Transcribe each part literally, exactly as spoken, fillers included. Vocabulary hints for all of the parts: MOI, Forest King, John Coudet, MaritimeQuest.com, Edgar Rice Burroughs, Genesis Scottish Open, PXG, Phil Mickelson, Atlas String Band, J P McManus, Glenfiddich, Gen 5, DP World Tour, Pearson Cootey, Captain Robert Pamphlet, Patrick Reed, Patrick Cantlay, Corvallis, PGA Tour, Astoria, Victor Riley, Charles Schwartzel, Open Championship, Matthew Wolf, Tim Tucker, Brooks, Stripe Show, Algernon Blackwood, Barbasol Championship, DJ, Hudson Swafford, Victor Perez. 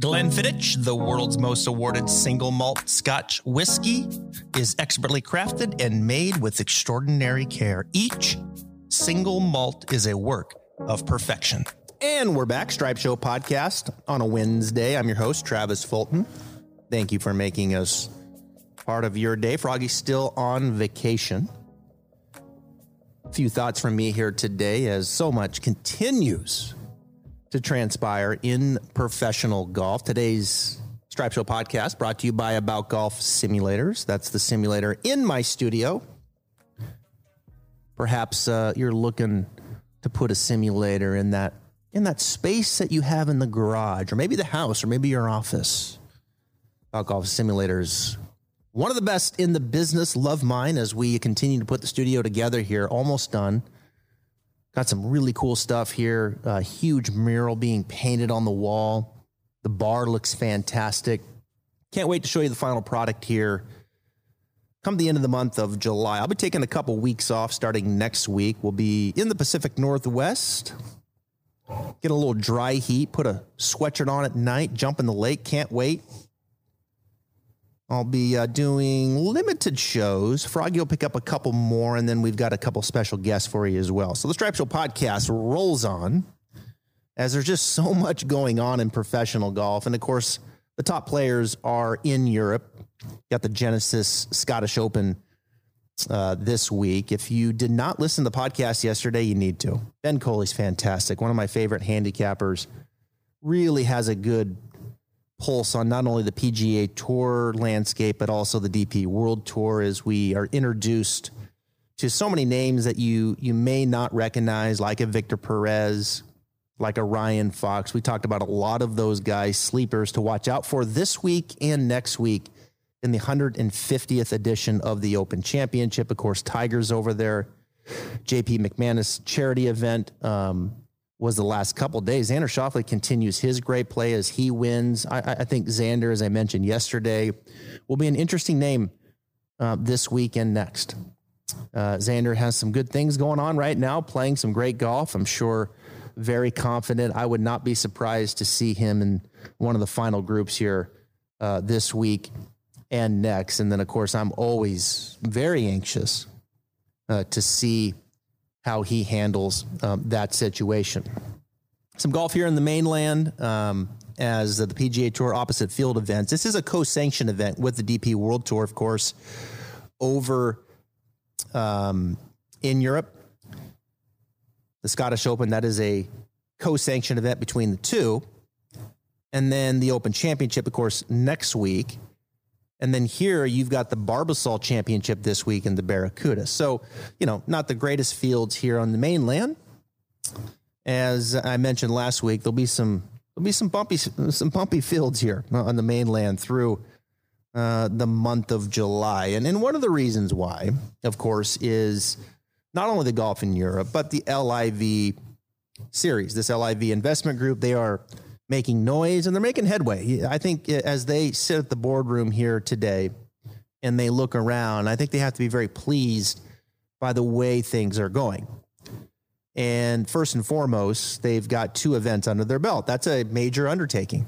Glenfiddich, the world's most awarded single malt Scotch whiskey, is expertly crafted and made with extraordinary care. Each single malt is a work of perfection. And we're back, Stripe Show podcast on a Wednesday. I'm your host, Travis Fulton. Thank you for making us part of your day. Froggy's still on vacation. A few thoughts from me here today as so much continues to transpire in professional golf. Today's Stripe Show podcast brought to you by About Golf Simulators. That's the simulator in my studio. Perhaps uh, you're looking to put a simulator in that in that space that you have in the garage, or maybe the house, or maybe your office. About Golf Simulators, one of the best in the business. Love mine as we continue to put the studio together here. Almost done. Got some really cool stuff here. A huge mural being painted on the wall. The bar looks fantastic. Can't wait to show you the final product here. Come the end of the month of July. I'll be taking a couple weeks off starting next week. We'll be in the Pacific Northwest. Get a little dry heat. Put a sweatshirt on at night. Jump in the lake. Can't wait. I'll be uh, doing limited shows. Froggy will pick up a couple more, and then we've got a couple special guests for you as well. So the Stripe Show podcast rolls on as there's just so much going on in professional golf. And, of course, the top players are in Europe. Got the Genesis Scottish Open uh, this week. If you did not listen to the podcast yesterday, you need to. Ben Coley's fantastic. One of my favorite handicappers. Really has a good pulse on not only the P G A Tour landscape, but also the D P World Tour, as we are introduced to so many names that you you may not recognize, like a Victor Perez, like a Ryan Fox. We talked about a lot of those guys, sleepers to watch out for this week and next week in the one hundred fiftieth edition of the Open Championship. Of course, Tiger's over there. J P McManus charity event Um, was the last couple of days. Xander Schauffele continues his great play as he wins. I, I think Xander, as I mentioned yesterday, will be an interesting name uh, this week and next. Uh, Xander has some good things going on right now, playing some great golf. I'm sure very confident. I would not be surprised to see him in one of the final groups here uh, this week and next. And then, of course, I'm always very anxious uh, to see how he handles um, that situation. Some golf here in the mainland um, as the P G A Tour Opposite Field events. This is a co-sanctioned event with the D P World Tour, of course, over um, in Europe. The Scottish Open, that is a co-sanctioned event between the two. And then the Open Championship, of course, next week. And then here you've got the Barbasol Championship this week in the Barracuda. So, you know, not the greatest fields here on the mainland. As I mentioned last week, there'll be some there'll be some bumpy some bumpy fields here on the mainland through uh, the month of July. And and one of the reasons why, of course, is not only the golf in Europe, but the L I V series. This L I V Investment Group, they are making noise, and they're making headway. I think as they sit at the boardroom here today and they look around, I think they have to be very pleased by the way things are going. And first and foremost, they've got two events under their belt. That's a major undertaking.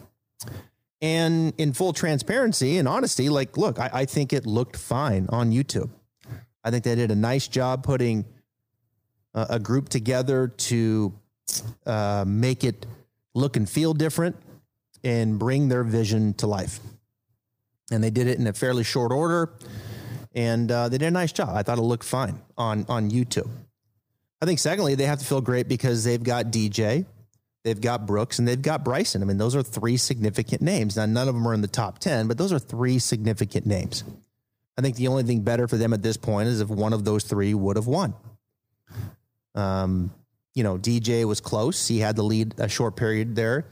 And in full transparency and honesty, like, look, I, I think it looked fine on YouTube. I think they did a nice job putting a, a group together to uh, make it look and feel different and bring their vision to life. And they did it in a fairly short order, and uh, they did a nice job. I thought it looked fine on, on YouTube. I think secondly, they have to feel great because they've got D J, they've got Brooks, and they've got Bryson. I mean, those are three significant names. Now, none of them are in the top ten, but those are three significant names. I think the only thing better for them at this point is if one of those three would have won. Um, You know, D J was close. He had the lead a short period there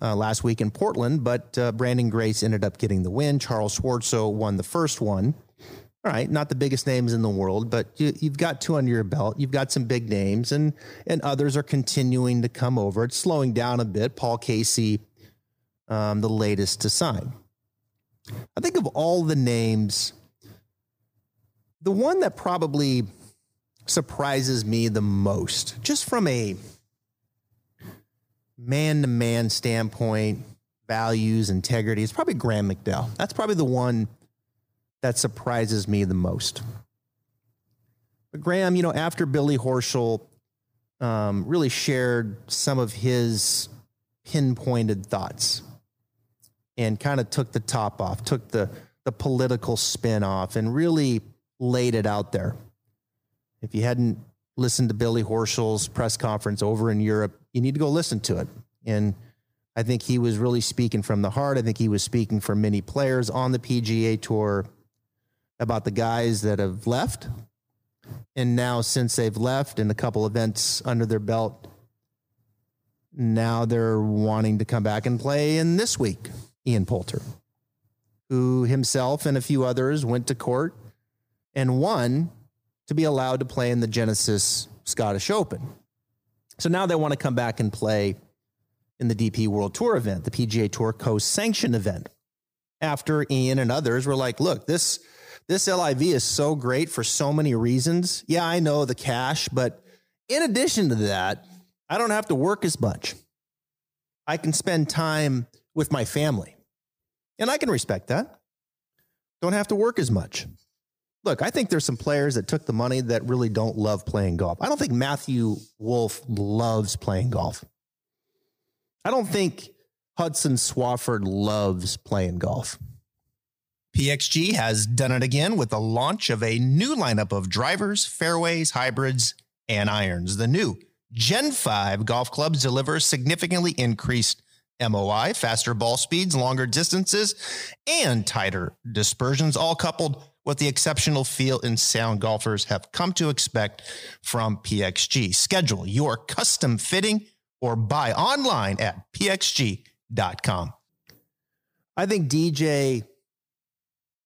uh, last week in Portland, but uh, Brandon Grace ended up getting the win. Charles Schwartzel won the first one. All right, not the biggest names in the world, but you, you've got two under your belt. You've got some big names, and and others are continuing to come over. It's slowing down a bit. Paul Casey, um, the latest to sign. I think of all the names, the one that probably surprises me the most, just from a man-to-man standpoint, values, integrity, it's probably Graham McDowell. That's probably the one that surprises me the most. But Graham, you know, after Billy Horschel um, really shared some of his pinpointed thoughts and kind of took the top off, took the, the political spin off and really laid it out there. If you hadn't listened to Billy Horschel's press conference over in Europe, you need to go listen to it. And I think he was really speaking from the heart. I think he was speaking for many players on the P G A Tour about the guys that have left. And now since they've left and a couple events under their belt, now they're wanting to come back and play. And this week, Ian Poulter, who himself and a few others went to court and won to be allowed to play in the Genesis Scottish Open. So now they want to come back and play in the D P World Tour event, the P G A Tour co-sanctioned event, after Ian and others were like, look, this, this L I V is so great for so many reasons. Yeah, I know the cash, but in addition to that, I don't have to work as much. I can spend time with my family, and I can respect that. Don't have to work as much. Look, I think there's some players that took the money that really don't love playing golf. I don't think Matthew Wolf loves playing golf. I don't think Hudson Swafford loves playing golf. P X G has done it again with the launch of a new lineup of drivers, fairways, hybrids, and irons. The new Gen five golf clubs deliver significantly increased M O I, faster ball speeds, longer distances, and tighter dispersions, all coupled with the exceptional feel and sound golfers have come to expect from P X G. Schedule your custom fitting or buy online at P X G dot com. I think D J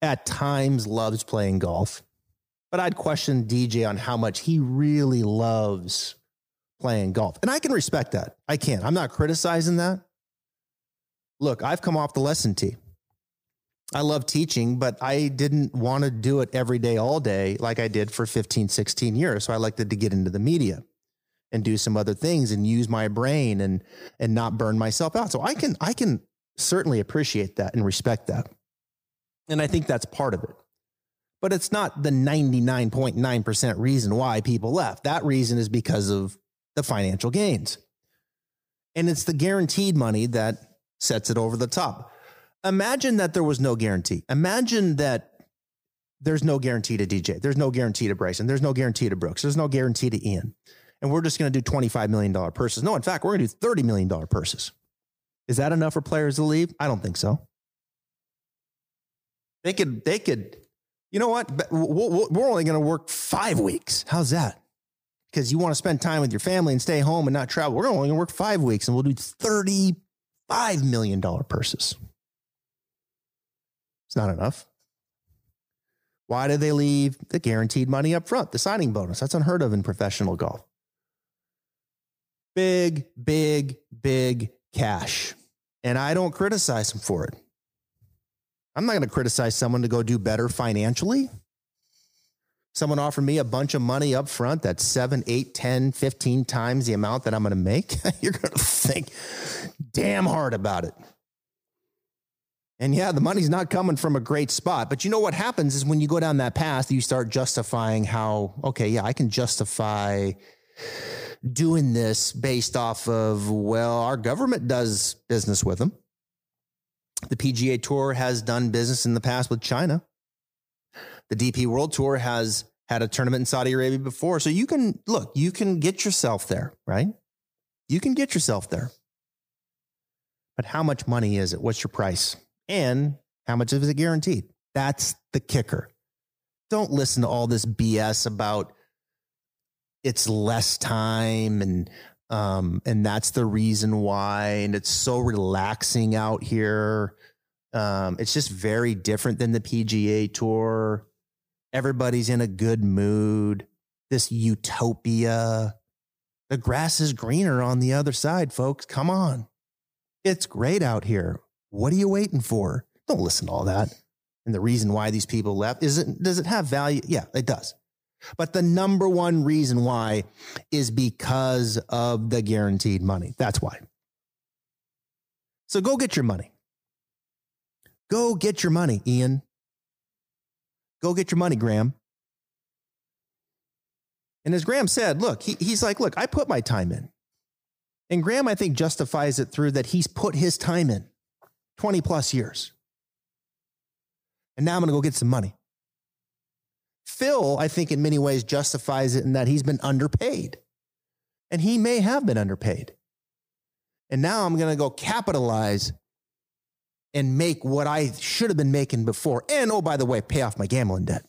at times loves playing golf, but I'd question D J on how much he really loves playing golf. And I can respect that. I can. I'm not criticizing that. Look, I've come off the lesson tee. I love teaching, but I didn't want to do it every day, all day, like I did for fifteen, sixteen years. So I liked to get into the media and do some other things and use my brain and, and not burn myself out. So I can, I can certainly appreciate that and respect that. And I think that's part of it, but it's not the ninety-nine point nine percent reason why people left. That reason is because of the financial gains, and it's the guaranteed money that sets it over the top. Imagine that there was no guarantee. Imagine that there's no guarantee to D J. There's no guarantee to Bryson. There's no guarantee to Brooks. There's no guarantee to Ian. And we're just going to do twenty-five million dollars purses. No, in fact, we're going to do thirty million dollars purses. Is that enough for players to leave? I don't think so. They could, they could, you know what? We're only going to work five weeks. How's that? Because you want to spend time with your family and stay home and not travel. We're only going to work five weeks and we'll do thirty-five million dollars purses. It's not enough. Why do they leave the guaranteed money up front? The signing bonus. That's unheard of in professional golf. Big, big, big cash. And I don't criticize them for it. I'm not going to criticize someone to go do better financially. Someone offered me a bunch of money up front that's seven, eight, ten, fifteen times the amount that I'm going to make. You're going to think damn hard about it. And yeah, the money's not coming from a great spot, but you know what happens is when you go down that path, you start justifying how, okay, yeah, I can justify doing this based off of, well, our government does business with them. The P G A Tour has done business in the past with China. The D P World Tour has had a tournament in Saudi Arabia before. So you can, look, you can get yourself there, right? You can get yourself there. But how much money is it? What's your price? And how much is it guaranteed? That's the kicker. Don't listen to all this B S about it's less time and um, and that's the reason why. And it's so relaxing out here. Um, it's just very different than the P G A Tour. Everybody's in a good mood. This utopia. The grass is greener on the other side, folks. Come on. It's great out here. What are you waiting for? Don't listen to all that. And the reason why these people left, is it, does it have value? Yeah, it does. But the number one reason why is because of the guaranteed money. That's why. So go get your money. Go get your money, Ian. Go get your money, Graham. And as Graham said, look, he, he's like, look, I put my time in. And Graham, I think, justifies it through that he's put his time in twenty plus years. And now I'm going to go get some money. Phil, I think, in many ways justifies it in that he's been underpaid. And he may have been underpaid. And now I'm going to go capitalize and make what I should have been making before. And, oh, by the way, pay off my gambling debt.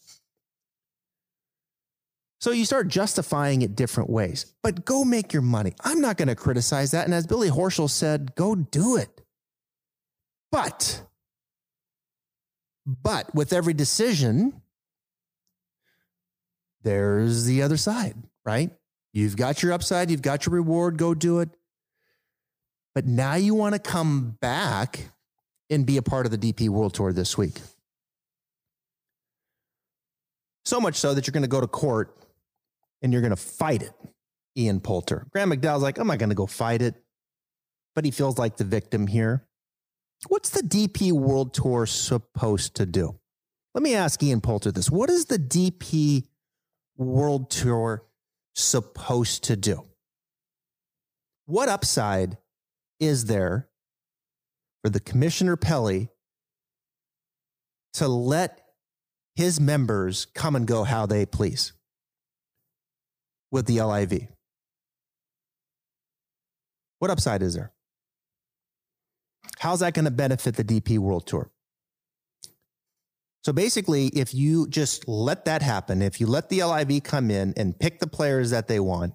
So you start justifying it different ways. But go make your money. I'm not going to criticize that. And as Billy Horschel said, go do it. But, but with every decision, there's the other side, right? You've got your upside. You've got your reward. Go do it. But now you want to come back and be a part of the D P World Tour this week. So much so that you're going to go to court and you're going to fight it, Ian Poulter. Graham McDowell's like, I'm not going to go fight it. But he feels like the victim here. What's the D P World Tour supposed to do? Let me ask Ian Poulter this. What is the D P World Tour supposed to do? What upside is there for the Commissioner Pelly to let his members come and go how they please with the L I V? What upside is there? How's that going to benefit the D P World Tour? So basically, if you just let that happen, if you let the L I V come in and pick the players that they want,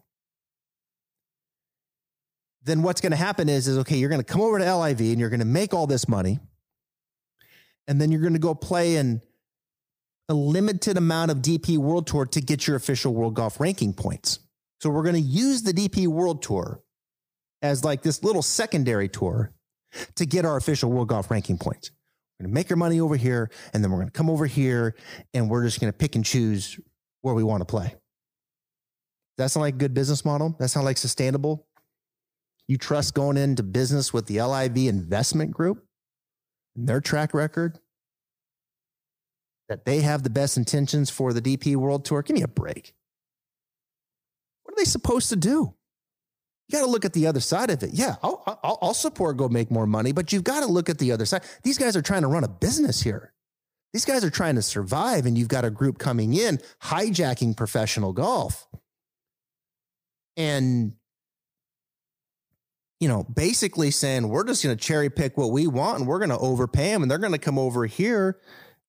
then what's going to happen is, is okay, you're going to come over to L I V and you're going to make all this money. And then you're going to go play in a limited amount of D P World Tour to get your official World Golf ranking points. So we're going to use the D P World Tour as like this little secondary tour to get our official World Golf ranking points. We're going to make our money over here, and then we're going to come over here, and we're just going to pick and choose where we want to play. Does that sound like a good business model? That sound like sustainable? You trust going into business with the L I V Investment Group and their track record? That they have the best intentions for the D P World Tour? Give me a break. What are they supposed to do? You got to look at the other side of it. Yeah, I'll, I'll, I'll support go make more money, but you've got to look at the other side. These guys are trying to run a business here. These guys are trying to survive, and you've got a group coming in, hijacking professional golf. And, you know, basically saying, we're just going to cherry pick what we want, and we're going to overpay them, and they're going to come over here.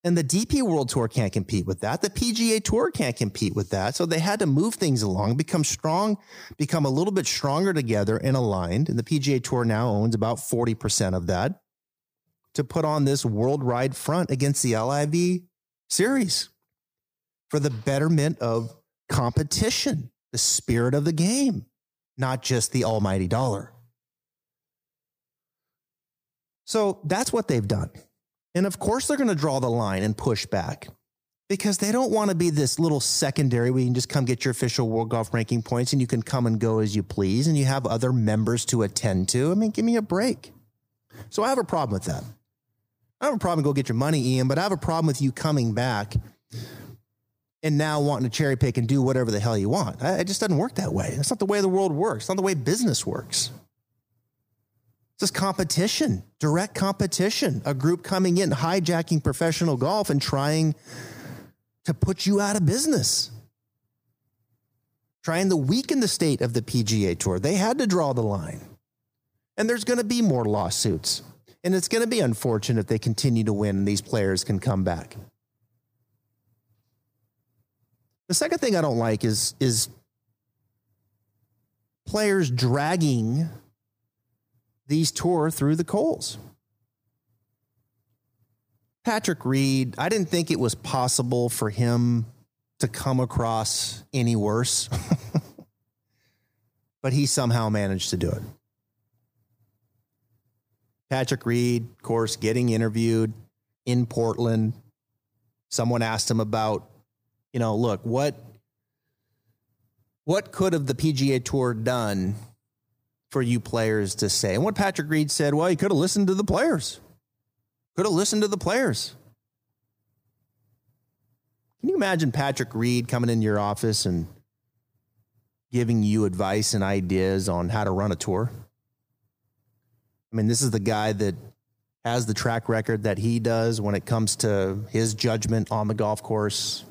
And the D P World Tour can't compete with that. The P G A Tour can't compete with that. So they had to move things along, become strong, become a little bit stronger together and aligned. And the P G A Tour now owns about forty percent of that to put on this worldwide front against the L I V series for the betterment of competition, the spirit of the game, not just the almighty dollar. So that's what they've done. And of course, they're going to draw the line and push back because they don't want to be this little secondary where you can just come get your official World Golf ranking points and you can come and go as you please and you have other members to attend to. I mean, give me a break. So I have a problem with that. I have a problem go get your money, Ian, but I have a problem with you coming back and now wanting to cherry pick and do whatever the hell you want. It just doesn't work that way. That's not the way the world works. It's not the way business works. This competition, direct competition, a group coming in, hijacking professional golf and trying to put you out of business, trying to weaken the state of the P G A Tour. They had to draw the line. And there's going to be more lawsuits. And it's going to be unfortunate if they continue to win and these players can come back. The second thing I don't like is, is players dragging these tour through the coals. Patrick Reed, I didn't think it was possible for him to come across any worse, but he somehow managed to do it. Patrick Reed, of course, getting interviewed in Portland. Someone asked him about, you know, look, what, what could have the P G A Tour done for you players to say? And what Patrick Reed said, well, he could have listened to the players. Could have listened to the players. Can you imagine Patrick Reed coming into your office and giving you advice and ideas on how to run a tour? I mean, this is the guy that has the track record that he does when it comes to his judgment on the golf course,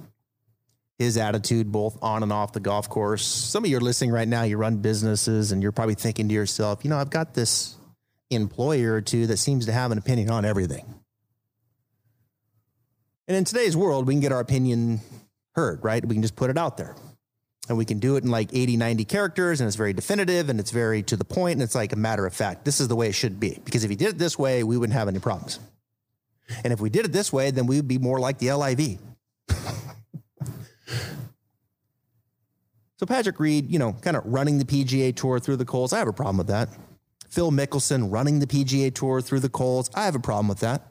his attitude both on and off the golf course. Some of you are listening right now, you run businesses, and you're probably thinking to yourself, you know, I've got this employer or two that seems to have an opinion on everything. And in today's world, we can get our opinion heard, right? We can just put it out there. And we can do it in like eighty, ninety characters, and it's very definitive, and it's very to the point, and it's like a matter of fact. This is the way it should be. Because if you did it this way, we wouldn't have any problems. And if we did it this way, then we would be more like the L I V. So Patrick Reed, you know, kind of running the P G A Tour through the coals. I have a problem with that. Phil Mickelson running the P G A Tour through the coals. I have a problem with that.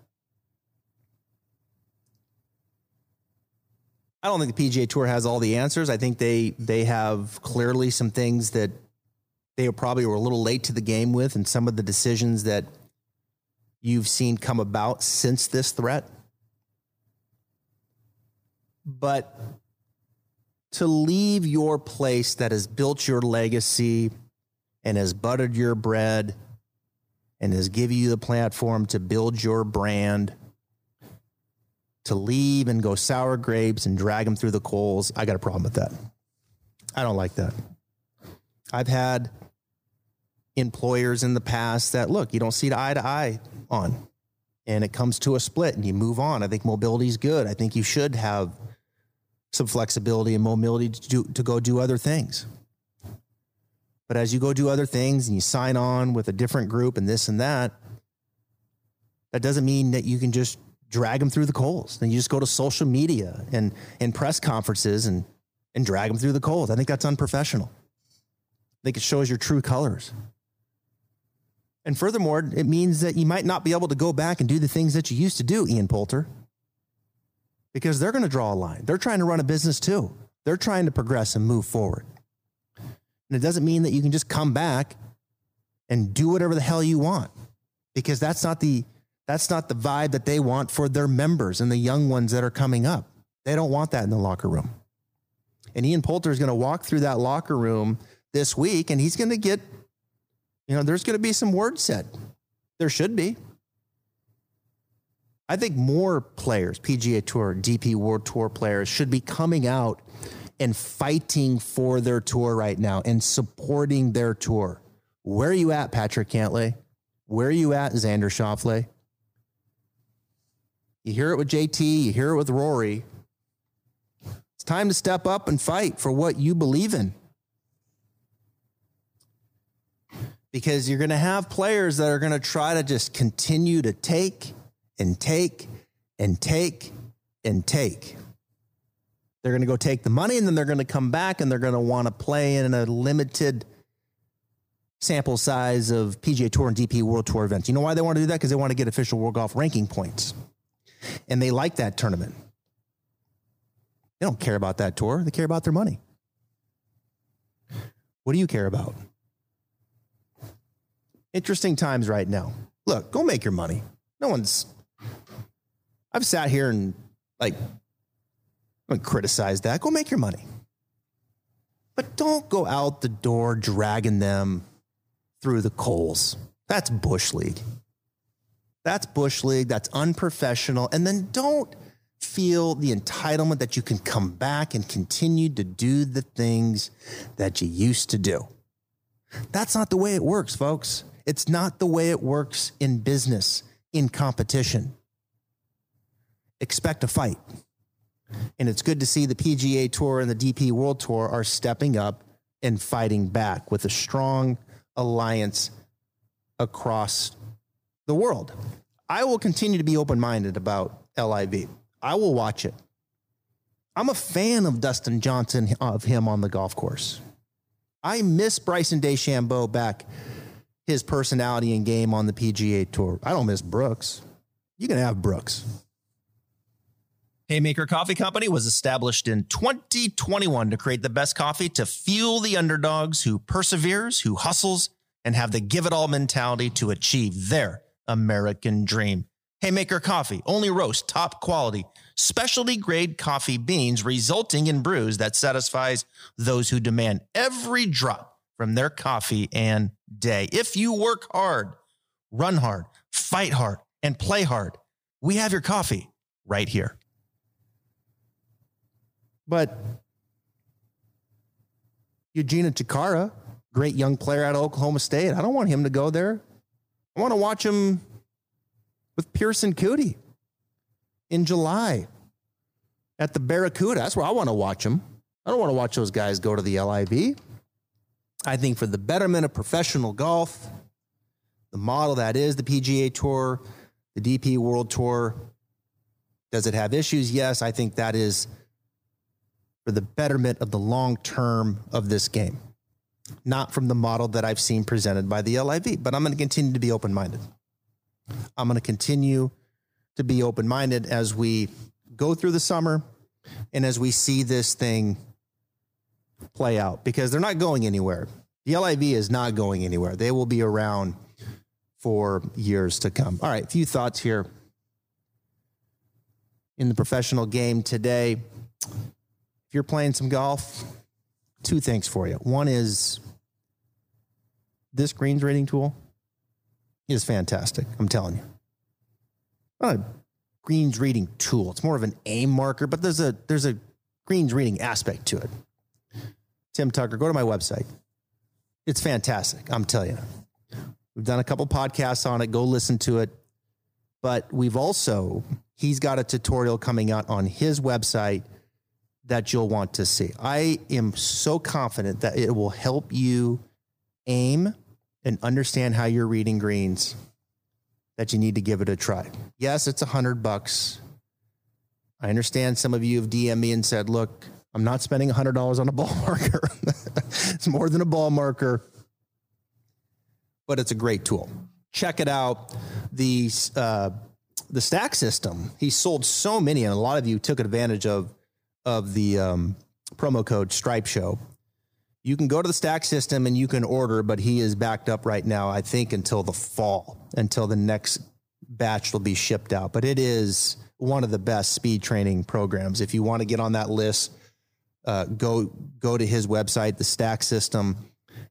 I don't think the P G A Tour has all the answers. I think they they have clearly some things that they probably were a little late to the game with, and some of the decisions that you've seen come about since this threat. But to leave your place that has built your legacy and has buttered your bread and has given you the platform to build your brand, to leave and go sour grapes and drag them through the coals, I got a problem with that. I don't like that. I've had employers in the past that, look, you don't see eye to eye on, and it comes to a split and you move on. I think mobility is good. I think you should have some flexibility and mobility to do, to go do other things. But as you go do other things and you sign on with a different group and this and that, that doesn't mean that you can just drag them through the coals. Then you just go to social media and, and press conferences and, and drag them through the coals. I think that's unprofessional. I think it shows your true colors. And furthermore, it means that you might not be able to go back and do the things that you used to do, Ian Poulter, because they're going to draw a line. They're trying to run a business too. They're trying to progress and move forward. And it doesn't mean that you can just come back and do whatever the hell you want, because that's not the That's not the vibe that they want for their members and the young ones that are coming up. They don't want that in the locker room. And Ian Poulter is going to walk through that locker room this week, and he's going to get, you know, there's going to be some words said. There should be. I think more players, P G A Tour, D P World Tour players, should be coming out and fighting for their tour right now and supporting their tour. Where are you at, Patrick Cantlay? Where are you at, Xander Schauffele? You hear it with J T, you hear it with Rory. It's time to step up and fight for what you believe in. Because you're going to have players that are going to try to just continue to take and take and take and take. They're going to go take the money, and then they're going to come back, and they're going to want to play in a limited sample size of P G A Tour and D P World Tour events. You know why they want to do that? Because they want to get official World Golf ranking points. And they like that tournament. They don't care about that tour. They care about their money. What do you care about? Interesting times right now. Look, go make your money. No one's... I've sat here and, like, criticized that. Go make your money. But don't go out the door dragging them through the coals. That's Bush League. That's Bush League. That's unprofessional. And then don't feel the entitlement that you can come back and continue to do the things that you used to do. That's not the way it works, folks. It's not the way it works in business, in competition. Expect a fight. And it's good to see the P G A Tour and the D P World Tour are stepping up and fighting back with a strong alliance across the world. I will continue to be open-minded about L I V. I will watch it. I'm a fan of Dustin Johnson, of him on the golf course. I miss Bryson DeChambeau back, his personality and game on the P G A Tour. I don't miss Brooks. You can have Brooks. Haymaker Coffee Company was established in twenty twenty-one to create the best coffee to fuel the underdogs who perseveres, who hustles, and have the give-it-all mentality to achieve their American dream. Haymaker Coffee, only roast, top quality, specialty grade coffee beans resulting in brews that satisfies those who demand every drop from their coffee and day. If you work hard, run hard, fight hard, and play hard, we have your coffee right here. But Eugenia Chikara, great young player out of Oklahoma State, I don't want him to go there. I want to watch him with Pearson Cootey in July at the Barracuda. That's where I want to watch him. I don't want to watch those guys go to the L I V. I think for the betterment of professional golf, the model that is the P G A Tour, the D P World Tour, does it have issues? Yes, I think that is for the betterment of the long term of this game, not from the model that I've seen presented by the L I V. But I'm going to continue to be open-minded. I'm going to continue to be open-minded as we go through the summer and as we see this thing play out, because they're not going anywhere. The L I V is not going anywhere. They will be around for years to come. All right, a few thoughts here in the professional game today. If you're playing some golf, two things for you. One is this greens rating tool is fantastic. I'm telling you. Not a greens reading tool. It's more of an aim marker, but there's a there's a greens reading aspect to it. Tim Tucker, go to my website. It's fantastic. I'm telling you. We've done a couple podcasts on it. Go listen to it. But we've also, he's got a tutorial coming out on his website that you'll want to see. I am so confident that it will help you aim and understand how you're reading greens, that you need to give it a try. Yes, it's a hundred bucks. I understand some of you have D M'd me and said, look, I'm not spending a hundred dollars on a ball marker. It's more than a ball marker, but it's a great tool. Check it out. The, uh, the Stack System, he sold so many, and a lot of you took advantage of, of the um, promo code Stripe Show. You can go to the Stack System and you can order, but he is backed up right now, I think, until the fall, until the next batch will be shipped out. But it is one of the best speed training programs. If you want to get on that list, uh, go go to his website, the Stack System,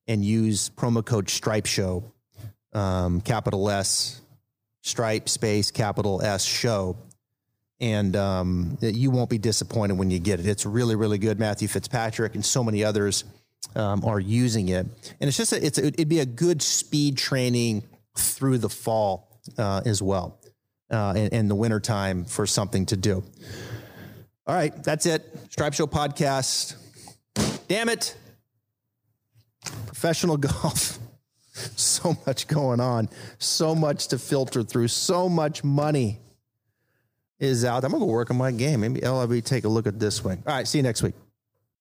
and use promo code Stripe Show, um, capital S, Stripe space, capital S, Show. And um, you won't be disappointed when you get it. It's really, really good. Matthew Fitzpatrick and so many others Um, are using it, and it's just a, it's a, it'd be a good speed training through the fall uh, as well, uh, and, and the winter time for something to do. All right, that's it. Stripe Show podcast. Damn it, professional golf. So much going on, so much to filter through, so much money is out. I'm gonna go work on my game. Maybe L I V take a look at this swing. All right, see you next week.